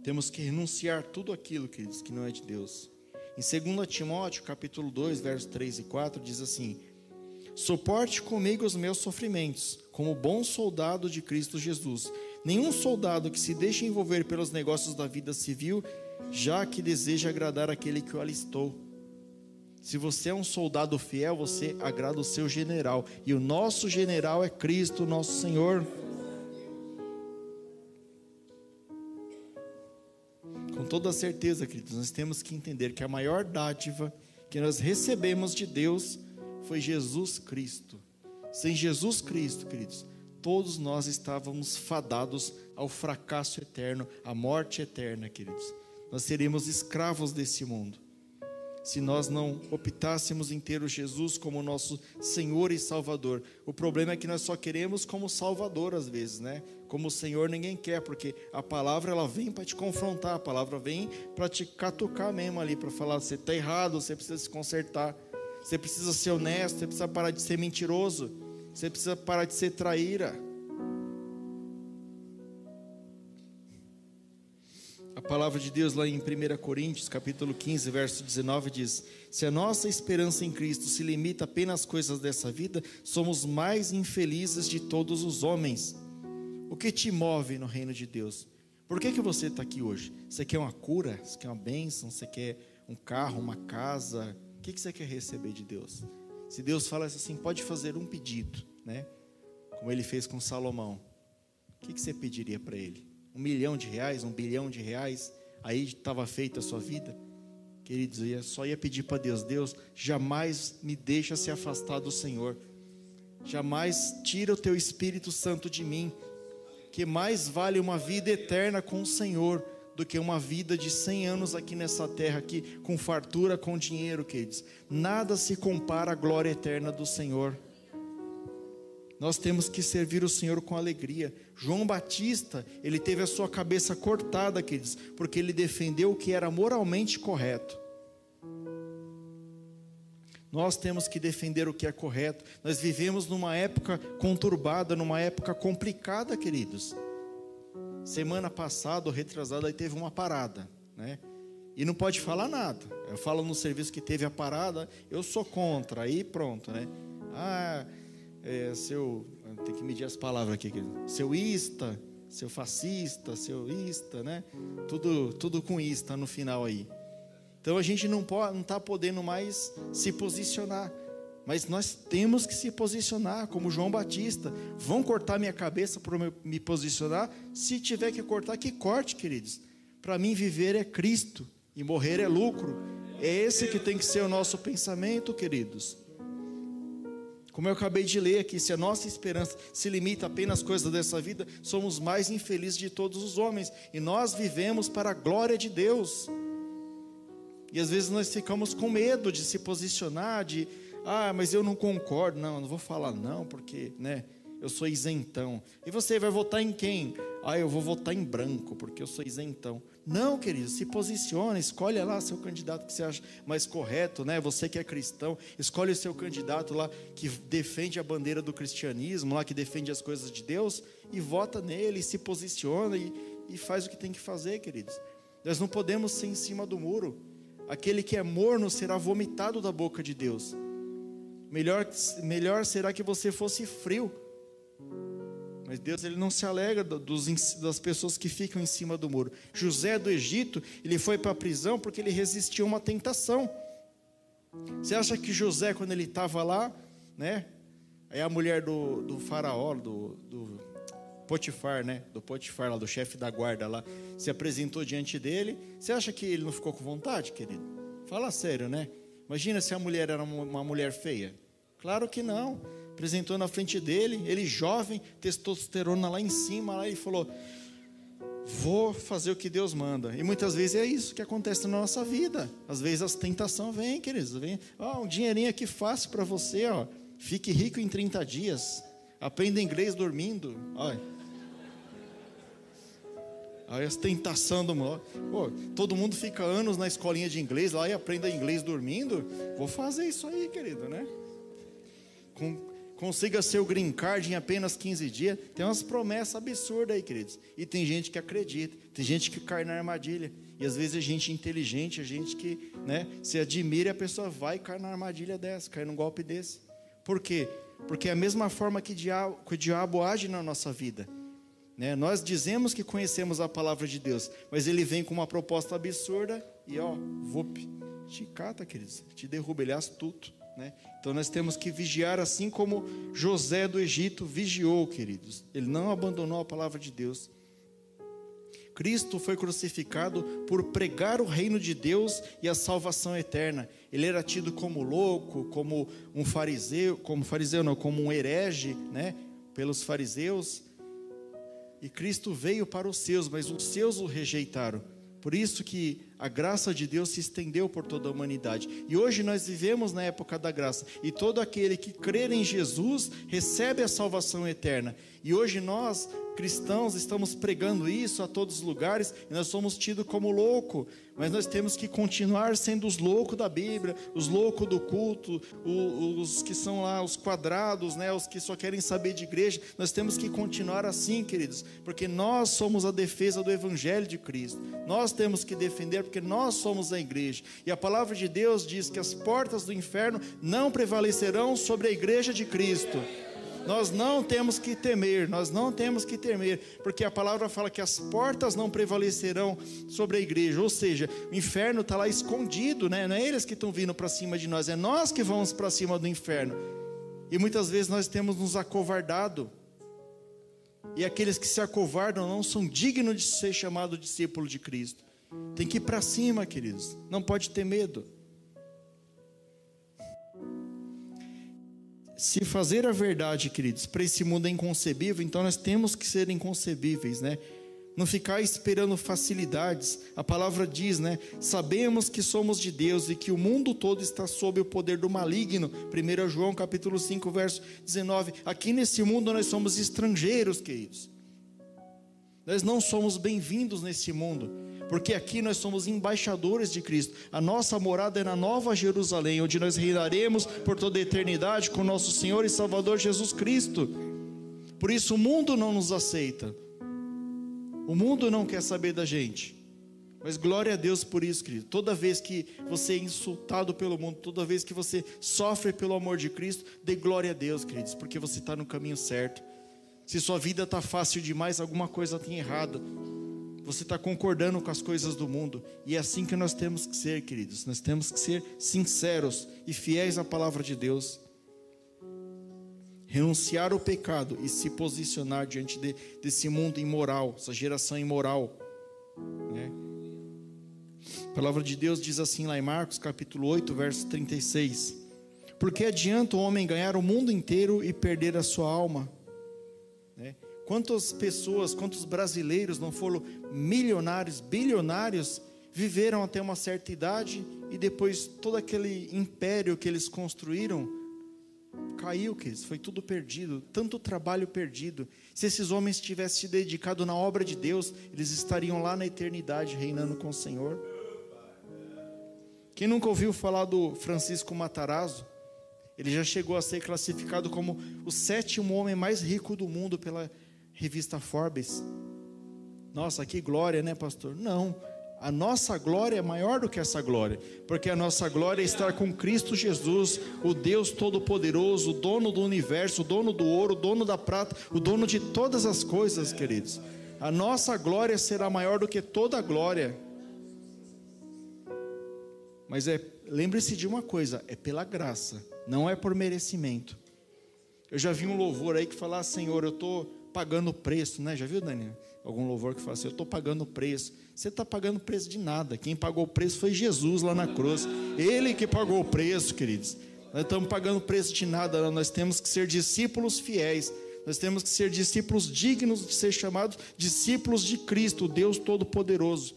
Temos que renunciar tudo aquilo, queridos, que não é de Deus. Em 2 Timóteo, capítulo 2, versos 3 e 4, diz assim: suporte comigo os meus sofrimentos, como bom soldado de Cristo Jesus. Nenhum soldado que se deixe envolver pelos negócios da vida civil, já que deseja agradar aquele que o alistou. Se você é um soldado fiel, você agrada o seu general. E o nosso general é Cristo, nosso Senhor. Com toda certeza, queridos, nós temos que entender que a maior dádiva que nós recebemos de Deus foi Jesus Cristo. Sem Jesus Cristo, queridos, todos nós estávamos fadados ao fracasso eterno, à morte eterna, queridos. Nós seríamos escravos desse mundo, se nós não optássemos em ter o Jesus como nosso Senhor e Salvador. O problema é que nós só queremos como Salvador às vezes, né? Como Senhor ninguém quer, porque a palavra ela vem para te confrontar, a palavra vem para te catucar mesmo ali, para falar: você está errado, você precisa se consertar, você precisa ser honesto, você precisa parar de ser mentiroso, você precisa parar de ser traíra. A palavra de Deus lá em 1 Coríntios, capítulo 15, verso 19 diz: se a nossa esperança em Cristo se limita apenas às coisas dessa vida, somos mais infelizes de todos os homens. O que te move no reino de Deus? Por que você está aqui hoje? Você quer uma cura? Você quer uma bênção? Você quer um carro, uma casa? O que você quer receber de Deus? Se Deus fala assim, pode fazer um pedido, né? Como ele fez com Salomão, o que você pediria para ele? 1 milhão de reais, 1 bilhão de reais, aí estava feita a sua vida? Queridos, eu só ia pedir para Deus: Deus, jamais me deixa se afastar do Senhor, jamais tira o teu Espírito Santo de mim, que mais vale uma vida eterna com o Senhor do que uma vida de 100 anos aqui nessa terra, aqui, com fartura, com dinheiro, queridos. Nada se compara à glória eterna do Senhor. Nós temos que servir o Senhor com alegria. João Batista, ele teve a sua cabeça cortada, queridos, porque ele defendeu o que era moralmente correto. Nós temos que defender o que é correto. Nós vivemos numa época conturbada, numa época complicada, queridos. Semana passada, ou retrasada, aí teve uma parada, né? E não pode falar nada. Eu falo no serviço que teve a parada, eu sou contra, aí pronto, né? Tem que medir as palavras aqui, querido. Seu ista, seu fascista, seu ista, né? Tudo com ista no final aí. Então a gente não está podendo mais se posicionar. Mas nós temos que se posicionar, como João Batista. Vão cortar minha cabeça para eu me posicionar? Se tiver que cortar, que corte, queridos. Para mim, viver é Cristo e morrer é lucro. É esse que tem que ser o nosso pensamento, queridos. Como eu acabei de ler aqui, se a nossa esperança se limita apenas às coisas dessa vida, somos mais infelizes de todos os homens. E nós vivemos para a glória de Deus. E às vezes nós ficamos com medo de se posicionar, mas eu não concordo, não vou falar não, porque, né, eu sou isentão. E você vai votar em quem? Eu vou votar em branco, porque eu sou isentão. Não, querido, se posiciona, escolhe lá seu candidato que você acha mais correto, né? Você que é cristão, escolhe o seu candidato lá que defende a bandeira do cristianismo, lá que defende as coisas de Deus, e vota nele, se posiciona e faz o que tem que fazer, queridos. Nós não podemos ser em cima do muro. Aquele que é morno será vomitado da boca de Deus. Melhor será que você fosse frio. Mas Deus, ele não se alegra das pessoas que ficam em cima do muro. José do Egito, ele foi para a prisão porque ele resistiu a uma tentação. Você acha que José, quando ele estava lá, né? Aí a mulher do faraó, do Potifar, né? Do Potifar, lá, do chefe da guarda lá, se apresentou diante dele. Você acha que ele não ficou com vontade, querido? Fala sério, né? Imagina se a mulher era uma mulher feia. Claro que não. Apresentou na frente dele, ele jovem, testosterona lá em cima, lá, e falou: vou fazer o que Deus manda. E muitas vezes é isso que acontece na nossa vida. Às vezes as tentações vêm, queridos. Vem, um dinheirinho aqui fácil para você, ó. Fique rico em 30 dias. Aprenda inglês dormindo. Olha as tentações do mal. Todo mundo fica anos na escolinha de inglês lá e aprenda inglês dormindo. Vou fazer isso aí, querido, né? Consiga seu green card em apenas 15 dias. Tem umas promessas absurdas aí, queridos. E tem gente que acredita, tem gente que cai na armadilha. E às vezes é gente inteligente, é gente que, né, se admira, e a pessoa vai e cai na armadilha dessa, cai num golpe desse. Por quê? Porque é a mesma forma que o diabo age na nossa vida. Né? Nós dizemos que conhecemos a palavra de Deus, mas ele vem com uma proposta absurda e te cata, queridos, te derruba, ele assa tudo, né? Então nós temos que vigiar, assim como José do Egito vigiou, queridos. Ele não abandonou a palavra de Deus. Cristo foi crucificado por pregar o reino de Deus e a salvação eterna. Ele era tido como louco, como um herege, né? Pelos fariseus. E Cristo veio para os seus, mas os seus o rejeitaram. Por isso que a graça de Deus se estendeu por toda a humanidade. E hoje nós vivemos na época da graça. E todo aquele que crer em Jesus recebe a salvação eterna. E hoje nós, cristãos, estamos pregando isso a todos os lugares. E nós somos tidos como loucos. Mas nós temos que continuar sendo os loucos da Bíblia, os loucos do culto, os que são lá os quadrados, né, os que só querem saber de igreja. Nós temos que continuar assim, queridos. Porque nós somos a defesa do Evangelho de Cristo. Nós temos que defender, porque nós somos a igreja. E a palavra de Deus diz que as portas do inferno não prevalecerão sobre a igreja de Cristo. Nós não temos que temer, porque a palavra fala que as portas não prevalecerão sobre a igreja, ou seja, o inferno está lá escondido, né? Não é eles que estão vindo para cima de nós, é nós que vamos para cima do inferno, e muitas vezes nós temos nos acovardado, e aqueles que se acovardam não são dignos de ser chamado discípulo de Cristo. Tem que ir para cima, queridos, não pode ter medo. Se fazer a verdade, queridos, para esse mundo é inconcebível, então nós temos que ser inconcebíveis, né? Não ficar esperando facilidades. A palavra diz, né? Sabemos que somos de Deus e que o mundo todo está sob o poder do maligno. 1 João capítulo 5, verso 19. Aqui nesse mundo nós somos estrangeiros, queridos. Nós não somos bem-vindos nesse mundo, porque aqui nós somos embaixadores de Cristo. A nossa morada é na Nova Jerusalém, onde nós reinaremos por toda a eternidade com nosso Senhor e Salvador Jesus Cristo. Por isso o mundo não nos aceita, o mundo não quer saber da gente. Mas glória a Deus por isso, querido. Toda vez que você é insultado pelo mundo, toda vez que você sofre pelo amor de Cristo, dê glória a Deus, queridos, porque você está no caminho certo. Se sua vida está fácil demais, alguma coisa tem errada. Você está concordando com as coisas do mundo. E é assim que nós temos que ser, queridos. Nós temos que ser sinceros e fiéis à palavra de Deus. Renunciar ao pecado e se posicionar diante desse mundo imoral, essa geração imoral, né? A palavra de Deus diz assim lá em Marcos capítulo 8, verso 36. Porque adianta o homem ganhar o mundo inteiro e perder a sua alma? Né? Quantas pessoas, quantos brasileiros não foram milionários, bilionários, viveram até uma certa idade e depois todo aquele império que eles construíram caiu, que foi tudo perdido, tanto trabalho perdido. Se esses homens tivessem se dedicado na obra de Deus, eles estariam lá na eternidade reinando com o Senhor. Quem nunca ouviu falar do Francisco Matarazzo? Ele já chegou a ser classificado como o 7º homem mais rico do mundo pela revista Forbes. Nossa, que glória, né, pastor? Não, a nossa glória é maior do que essa glória, porque a nossa glória é estar com Cristo Jesus, o Deus Todo-Poderoso, o dono do universo, o dono do ouro, o dono da prata, o dono de todas as coisas, queridos. A nossa glória será maior do que toda a glória. Mas lembre-se de uma coisa, é pela graça, não é por merecimento. Eu já vi um louvor aí que fala, Senhor, eu estou pagando o preço, né? Já viu, Daniel? Algum louvor que fala assim, eu estou pagando o preço. Você está pagando o preço de nada. Quem pagou o preço foi Jesus lá na cruz. Ele que pagou o preço, queridos. Nós estamos pagando o preço de nada. Nós temos que ser discípulos fiéis. Nós temos que ser discípulos dignos de ser chamados discípulos de Cristo, Deus Todo-Poderoso.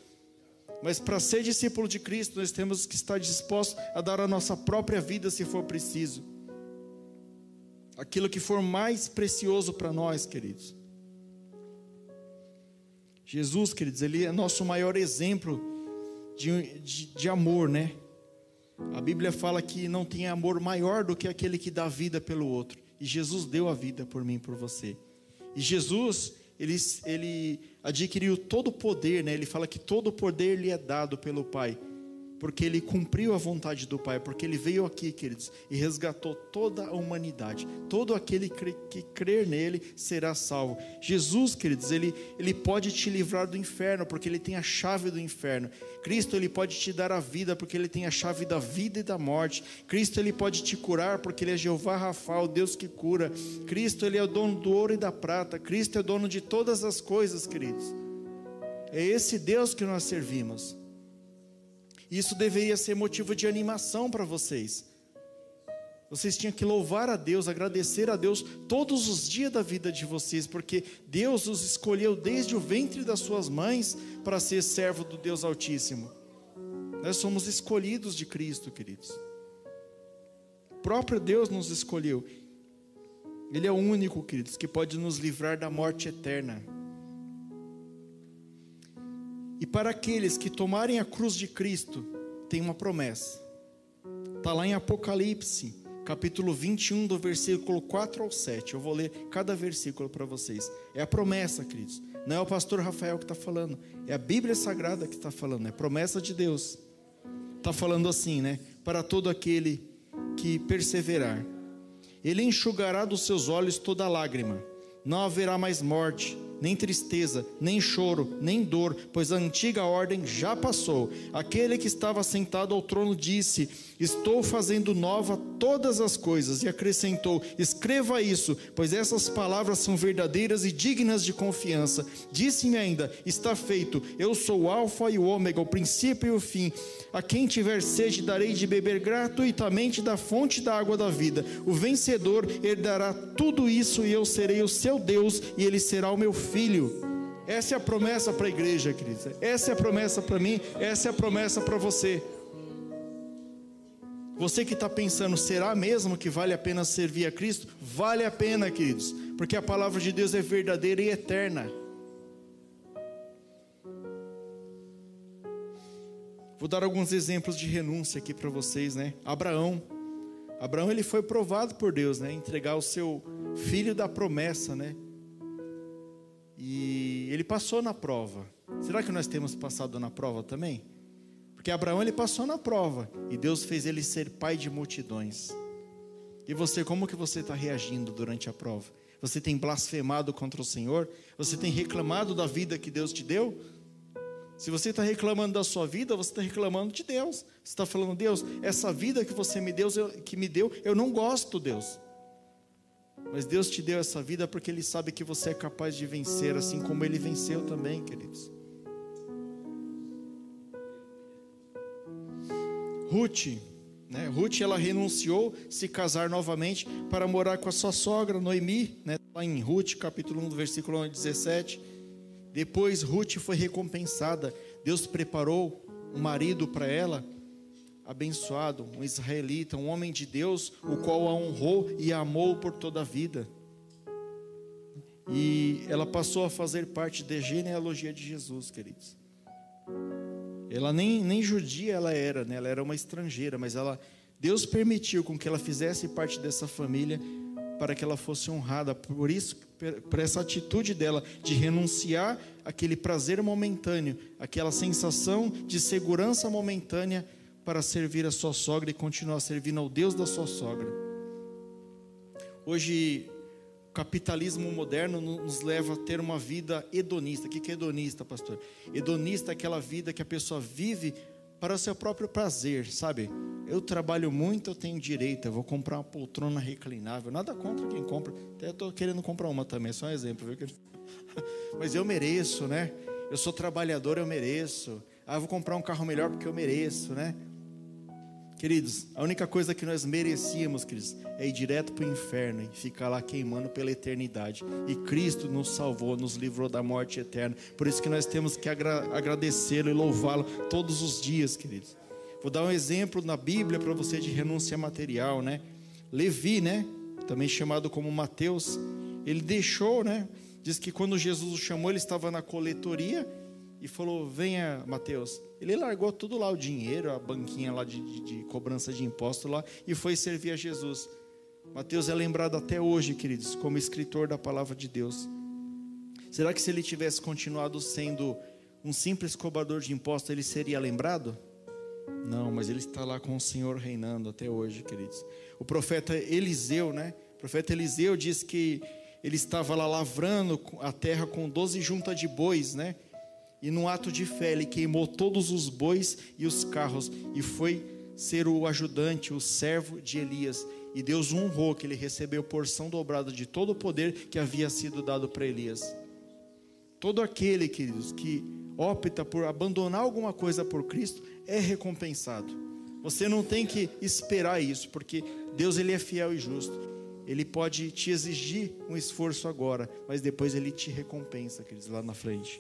Mas para ser discípulo de Cristo, nós temos que estar dispostos a dar a nossa própria vida, se for preciso. Aquilo que for mais precioso para nós, queridos. Jesus, queridos, ele é nosso maior exemplo de amor, né? A Bíblia fala que não tem amor maior do que aquele que dá vida pelo outro. E Jesus deu a vida por mim, por você. E Jesus... Ele adquiriu todo o poder, né? Ele fala que todo o poder lhe é dado pelo Pai, porque ele cumpriu a vontade do Pai, porque ele veio aqui, queridos, e resgatou toda a humanidade. Todo aquele que crer nele será salvo. Jesus, queridos, ele pode te livrar do inferno, porque ele tem a chave do inferno. Cristo, ele pode te dar a vida, porque ele tem a chave da vida e da morte. Cristo, ele pode te curar, porque ele é Jeová Rafa, o Deus que cura. Cristo, ele é o dono do ouro e da prata. Cristo é dono de todas as coisas, queridos. É esse Deus que nós servimos. Isso deveria ser motivo de animação para vocês. Vocês tinham que louvar a Deus, agradecer a Deus todos os dias da vida de vocês, porque Deus os escolheu desde o ventre das suas mães para ser servo do Deus Altíssimo. Nós somos escolhidos de Cristo, queridos. O próprio Deus nos escolheu. Ele é o único, queridos, que pode nos livrar da morte eterna. E para aqueles que tomarem a cruz de Cristo, tem uma promessa. Está lá em Apocalipse, capítulo 21, do versículo 4 ao 7. Eu vou ler cada versículo para vocês. É a promessa, queridos. Não é o pastor Rafael que está falando. É a Bíblia Sagrada que está falando. É promessa de Deus. Está falando assim, né? Para todo aquele que perseverar. Ele enxugará dos seus olhos toda lágrima. Não haverá mais morte, nem tristeza, nem choro, nem dor, pois a antiga ordem já passou. Aquele que estava sentado ao trono disse, estou fazendo nova todas as coisas, e acrescentou, escreva isso, pois essas palavras são verdadeiras e dignas de confiança. Disse-me ainda, está feito, eu sou o alfa e o ômega, o princípio e o fim. A quem tiver sede darei de beber gratuitamente da fonte da água da vida. O vencedor herdará tudo isso, e eu serei o seu Deus, e ele será o meu filho. Essa é a promessa para a igreja, queridos. Essa é a promessa para mim, essa é a promessa para você. Você que está pensando, será mesmo que vale a pena servir a Cristo? Vale a pena, queridos, porque a palavra de Deus é verdadeira e eterna. Vou dar alguns exemplos de renúncia aqui para vocês, né? Abraão, ele foi provado por Deus, né? Entregar o seu filho da promessa, né? E ele passou na prova. Será que nós temos passado na prova também? Porque Abraão, ele passou na prova. E Deus fez ele ser pai de multidões. E você, como que você está reagindo durante a prova? Você tem blasfemado contra o Senhor? Você tem reclamado da vida que Deus te deu? Se você está reclamando da sua vida, você está reclamando de Deus. Você está falando, Deus, essa vida que você me deu, eu não gosto, Deus. Mas Deus te deu essa vida porque Ele sabe que você é capaz de vencer, assim como Ele venceu também, queridos. Ruth, ela renunciou se casar novamente para morar com a sua sogra, Noemi, né? Lá em Ruth, capítulo 1, versículo 17. Depois Ruth foi recompensada. Deus preparou um marido para ela, abençoado, um israelita, um homem de Deus, o qual a honrou e a amou por toda a vida. E ela passou a fazer parte da genealogia de Jesus, queridos. Ela nem judia ela era, né? Ela era uma estrangeira, mas Deus permitiu com que ela fizesse parte dessa família para que ela fosse honrada. Por isso, por essa atitude dela de renunciar àquele prazer momentâneo, aquela sensação de segurança momentânea para servir a sua sogra e continuar servindo ao Deus da sua sogra. Hoje, o capitalismo moderno nos leva a ter uma vida hedonista. O que é hedonista, pastor? Hedonista é aquela vida que a pessoa vive para o seu próprio prazer, sabe? Eu trabalho muito, eu tenho direito, eu vou comprar uma poltrona reclinável. Nada contra quem compra. Até eu estou querendo comprar uma também, é só um exemplo, viu? Mas eu mereço, né? Eu sou trabalhador, eu mereço. Eu vou comprar um carro melhor porque eu mereço, né? Queridos, a única coisa que nós merecíamos, queridos, é ir direto para o inferno e ficar lá queimando pela eternidade. E Cristo nos salvou, nos livrou da morte eterna. Por isso que nós temos que agradecê-lo e louvá-lo todos os dias, queridos. Vou dar um exemplo na Bíblia para você de renúncia material, né? Levi, né? Também chamado como Mateus. Ele deixou, né? Diz que quando Jesus o chamou, ele estava na coletoria e falou, venha Mateus. Ele largou tudo lá, o dinheiro, a banquinha lá de cobrança de imposto lá, e foi servir a Jesus. Mateus é lembrado até hoje, queridos, como escritor da palavra de Deus. Será que se ele tivesse continuado sendo um simples cobrador de imposto, ele seria lembrado? Não, mas ele está lá com o Senhor reinando até hoje, queridos. O profeta Eliseu, né? O profeta Eliseu diz que ele estava lá lavrando a terra com 12 juntas de bois, né? E num ato de fé, ele queimou todos os bois e os carros. E foi ser o ajudante, o servo de Elias. E Deus honrou que ele recebeu porção dobrada de todo o poder que havia sido dado para Elias. Todo aquele, queridos, que opta por abandonar alguma coisa por Cristo, é recompensado. Você não tem que esperar isso, porque Deus, ele é fiel e justo. Ele pode te exigir um esforço agora, mas depois ele te recompensa, queridos, lá na frente.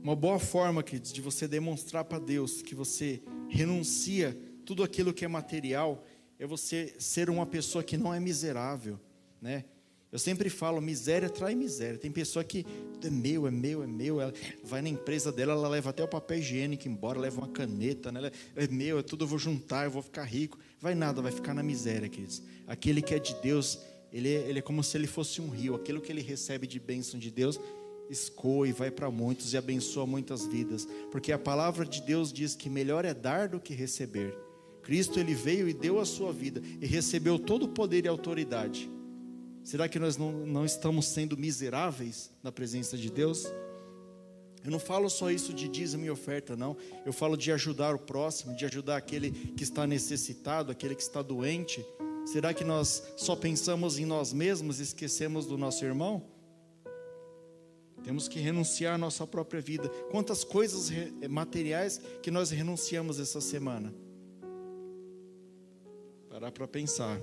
Uma boa forma, queridos, de você demonstrar para Deus que você renuncia tudo aquilo que é material, é você ser uma pessoa que não é miserável, né? Eu sempre falo, miséria trai miséria. Tem pessoa que é meu. Ela vai na empresa dela, ela leva até o papel higiênico embora, leva uma caneta, né? É meu, é tudo, eu vou juntar, eu vou ficar rico. Vai nada, vai ficar na miséria, queridos. Aquele que é de Deus, ele é como se ele fosse um rio. Aquilo que ele recebe de bênção de Deus, escoe, vai para muitos e abençoa muitas vidas, porque a palavra de Deus diz que melhor é dar do que receber. Cristo, ele veio e deu a sua vida e recebeu todo o poder e autoridade. Será que nós não estamos sendo miseráveis na presença de Deus? Eu não falo só isso de dízimo e oferta, não. Eu falo de ajudar o próximo, de ajudar aquele que está necessitado, aquele que está doente. Será que nós só pensamos em nós mesmos e esquecemos do nosso irmão? Temos que renunciar à nossa própria vida. Quantas coisas materiais que nós renunciamos essa semana? Parar para pensar.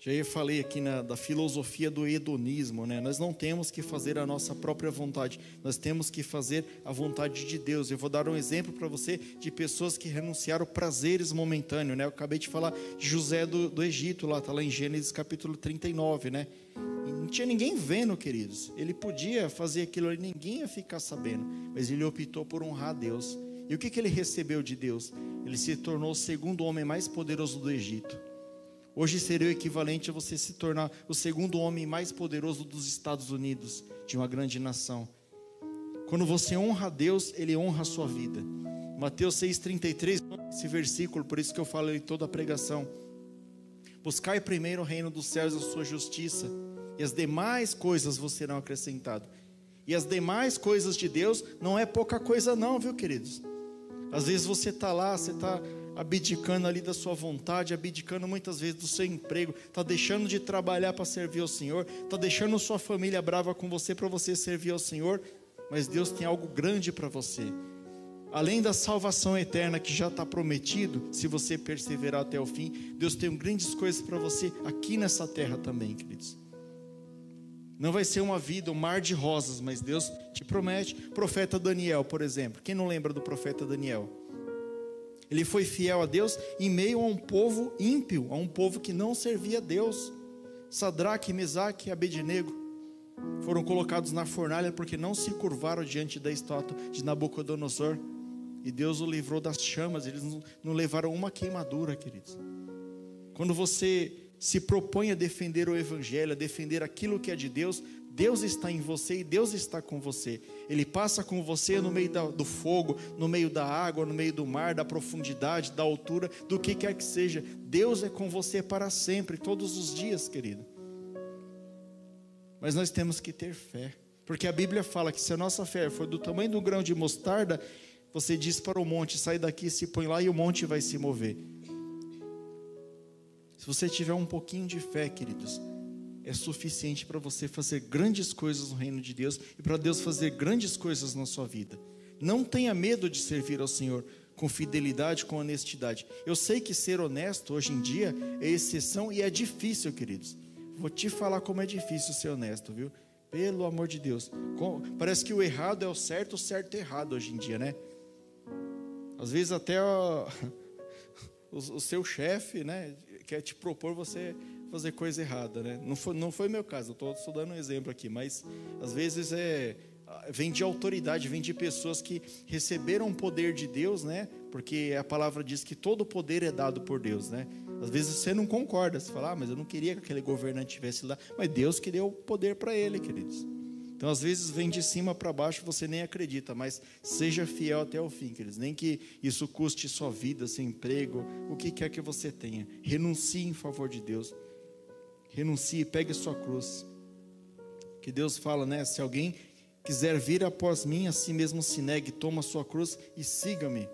Já falei aqui da filosofia do hedonismo, né? Nós não temos que fazer a nossa própria vontade. Nós temos que fazer a vontade de Deus. Eu vou dar um exemplo para você de pessoas que renunciaram prazeres momentâneos, né? Eu acabei de falar de José do Egito, lá em Gênesis capítulo 39, né? Não tinha ninguém vendo, queridos. Ele podia fazer aquilo ali, ninguém ia ficar sabendo. Mas ele optou por honrar a Deus. E o que, que ele recebeu de Deus? Ele se tornou o segundo homem mais poderoso do Egito. Hoje seria o equivalente a você se tornar o segundo homem mais poderoso dos Estados Unidos, de uma grande nação. Quando você honra a Deus, Ele honra a sua vida. Mateus 6,33, esse versículo, por isso que eu falo em toda a pregação. Buscai primeiro o reino dos céus e a sua justiça, e as demais coisas vos serão acrescentadas. E as demais coisas de Deus não é pouca coisa não, viu, queridos? Às vezes você está lá, você está abdicando ali da sua vontade, abdicando muitas vezes do seu emprego, está deixando de trabalhar para servir ao Senhor, está deixando sua família brava com você para você servir ao Senhor, mas Deus tem algo grande para você. Além da salvação eterna que já está prometido, se você perseverar até o fim, Deus tem grandes coisas para você aqui nessa terra também, queridos. Não vai ser uma vida, um mar de rosas, mas Deus te promete. Profeta Daniel, por exemplo. Quem não lembra do profeta Daniel? Ele foi fiel a Deus em meio a um povo ímpio, a um povo que não servia a Deus. Sadraque, Mesaque e Abednego foram colocados na fornalha porque não se curvaram diante da estátua de Nabucodonosor. E Deus o livrou das chamas, eles não levaram uma queimadura, queridos. Quando você se propõe a defender o Evangelho, a defender aquilo que é de Deus, Deus está em você e Deus está com você. Ele passa com você no meio do fogo, no meio da água, no meio do mar, da profundidade, da altura, do que quer que seja. Deus é com você para sempre, todos os dias, querido. Mas nós temos que ter fé, porque a Bíblia fala que se a nossa fé for do tamanho do grão de mostarda, você diz para o monte, sai daqui, se põe lá e o monte vai se mover. Se você tiver um pouquinho de fé, queridos, é suficiente para você fazer grandes coisas no reino de Deus e para Deus fazer grandes coisas na sua vida. Não tenha medo de servir ao Senhor com fidelidade, com honestidade. Eu sei que ser honesto hoje em dia é exceção e é difícil, queridos. Vou te falar como é difícil ser honesto, viu? Pelo amor de Deus. Parece que o errado é o certo é errado hoje em dia, né? Às vezes até o seu chefe, né, quer te propor você fazer coisa errada, né? Não foi meu caso, eu estou dando um exemplo aqui, mas às vezes vem de autoridade, vem de pessoas que receberam o poder de Deus, né? Porque a palavra diz que todo o poder é dado por Deus, né? Às vezes você não concorda, você fala, mas eu não queria que aquele governante estivesse lá, mas Deus que deu o poder para ele, queridos. Então, às vezes, vem de cima para baixo, você nem acredita, mas seja fiel até o fim, queridos. Nem que isso custe sua vida, seu emprego, o que quer que você tenha. Renuncie em favor de Deus. Renuncie, pegue sua cruz. Que Deus fala, né? Se alguém quiser vir após mim, a si mesmo se negue, toma sua cruz e siga-me.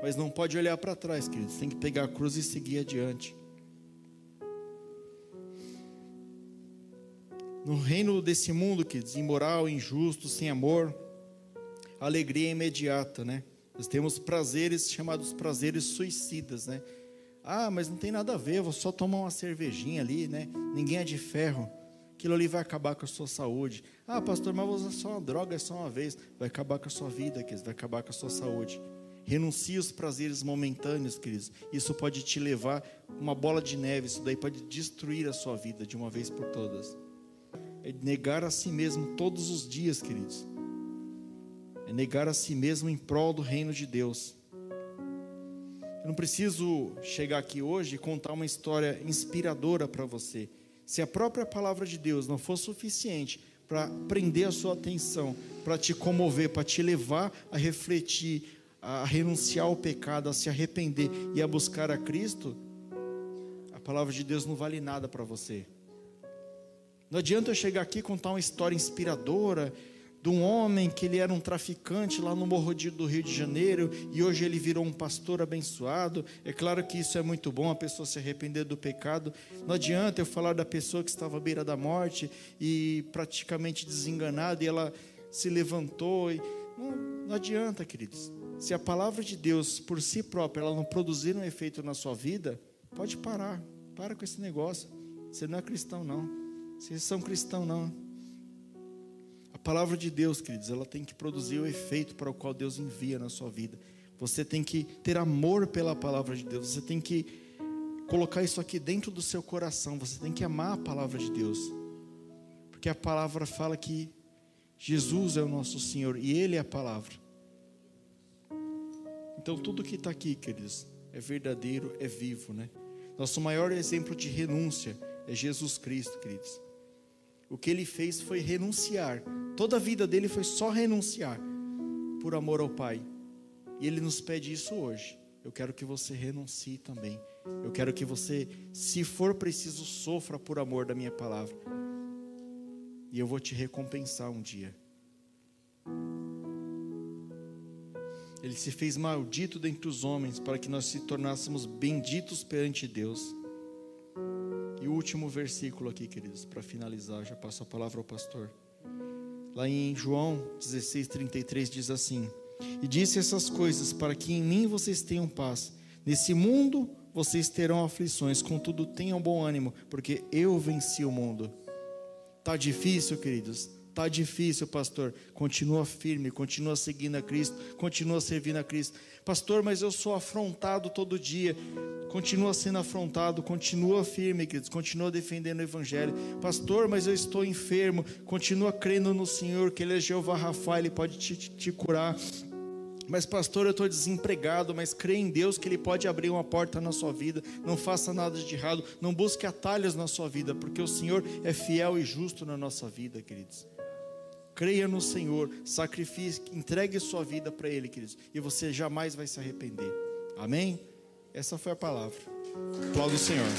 Mas não pode olhar para trás, queridos. Tem que pegar a cruz e seguir adiante. No reino desse mundo, queridos, imoral, injusto, sem amor, alegria imediata, né? Nós temos prazeres, chamados prazeres suicidas, né? Ah, mas não tem nada a ver, eu vou só tomar uma cervejinha ali, né? Ninguém é de ferro, aquilo ali vai acabar com a sua saúde. Ah, pastor, mas vou usar só uma droga, é só uma vez. Vai acabar com a sua vida, queridos, vai acabar com a sua saúde. Renuncie aos prazeres momentâneos, queridos. Isso pode te levar uma bola de neve, isso daí pode destruir a sua vida de uma vez por todas. É negar a si mesmo todos os dias, queridos. É negar a si mesmo em prol do reino de Deus. Eu não preciso chegar aqui hoje e contar uma história inspiradora para você. Se a própria palavra de Deus não for suficiente para prender a sua atenção, para te comover, para te levar a refletir, a renunciar ao pecado, a se arrepender e a buscar a Cristo, a palavra de Deus não vale nada para você. Não adianta eu chegar aqui e contar uma história inspiradora de um homem que ele era um traficante lá no Morro do Rio de Janeiro e hoje ele virou um pastor abençoado. É claro que isso é muito bom, a pessoa se arrepender do pecado. Não adianta eu falar da pessoa que estava à beira da morte e praticamente desenganada e ela se levantou. Não adianta, queridos. Se a palavra de Deus por si própria ela não produzir um efeito na sua vida, pode parar, para com esse negócio. Você não é cristão, não. Vocês são cristãos, não. A palavra de Deus, queridos, ela tem que produzir o efeito para o qual Deus envia na sua vida. Você tem que ter amor pela palavra de Deus. Você tem que colocar isso aqui dentro do seu coração. Você tem que amar a palavra de Deus. Porque a palavra fala que Jesus é o nosso Senhor e Ele é a palavra. Então tudo que está aqui, queridos, é verdadeiro, é vivo, né? Nosso maior exemplo de renúncia é Jesus Cristo, queridos. O que Ele fez foi renunciar. Toda a vida dele foi só renunciar por amor ao Pai. E Ele nos pede isso hoje. Eu quero que você renuncie também. Eu quero que você, se for preciso, sofra por amor da minha palavra. E eu vou te recompensar um dia. Ele se fez maldito dentre os homens, para que nós se tornássemos benditos perante Deus. E o último versículo aqui, queridos, para finalizar, já passo a palavra ao pastor. Lá em João 16:33 diz assim: e disse essas coisas para que em mim vocês tenham paz. Nesse mundo vocês terão aflições, contudo tenham bom ânimo, porque eu venci o mundo. Está difícil, queridos? Está difícil, pastor. Continua firme, continua seguindo a Cristo, continua servindo a Cristo. Pastor, mas eu sou afrontado todo dia. Continua sendo afrontado, continua firme, queridos, continua defendendo o Evangelho. Pastor, mas eu estou enfermo. Continua crendo no Senhor, que Ele é Jeová Rafa, Ele pode te curar. Mas pastor, eu estou desempregado, mas crê em Deus que Ele pode abrir uma porta na sua vida. Não faça nada de errado, não busque atalhos na sua vida, porque o Senhor é fiel e justo na nossa vida, queridos. Creia no Senhor, sacrifique, entregue sua vida para Ele, queridos, e você jamais vai se arrepender. Amém? Essa foi a palavra. Aplauda o Senhor.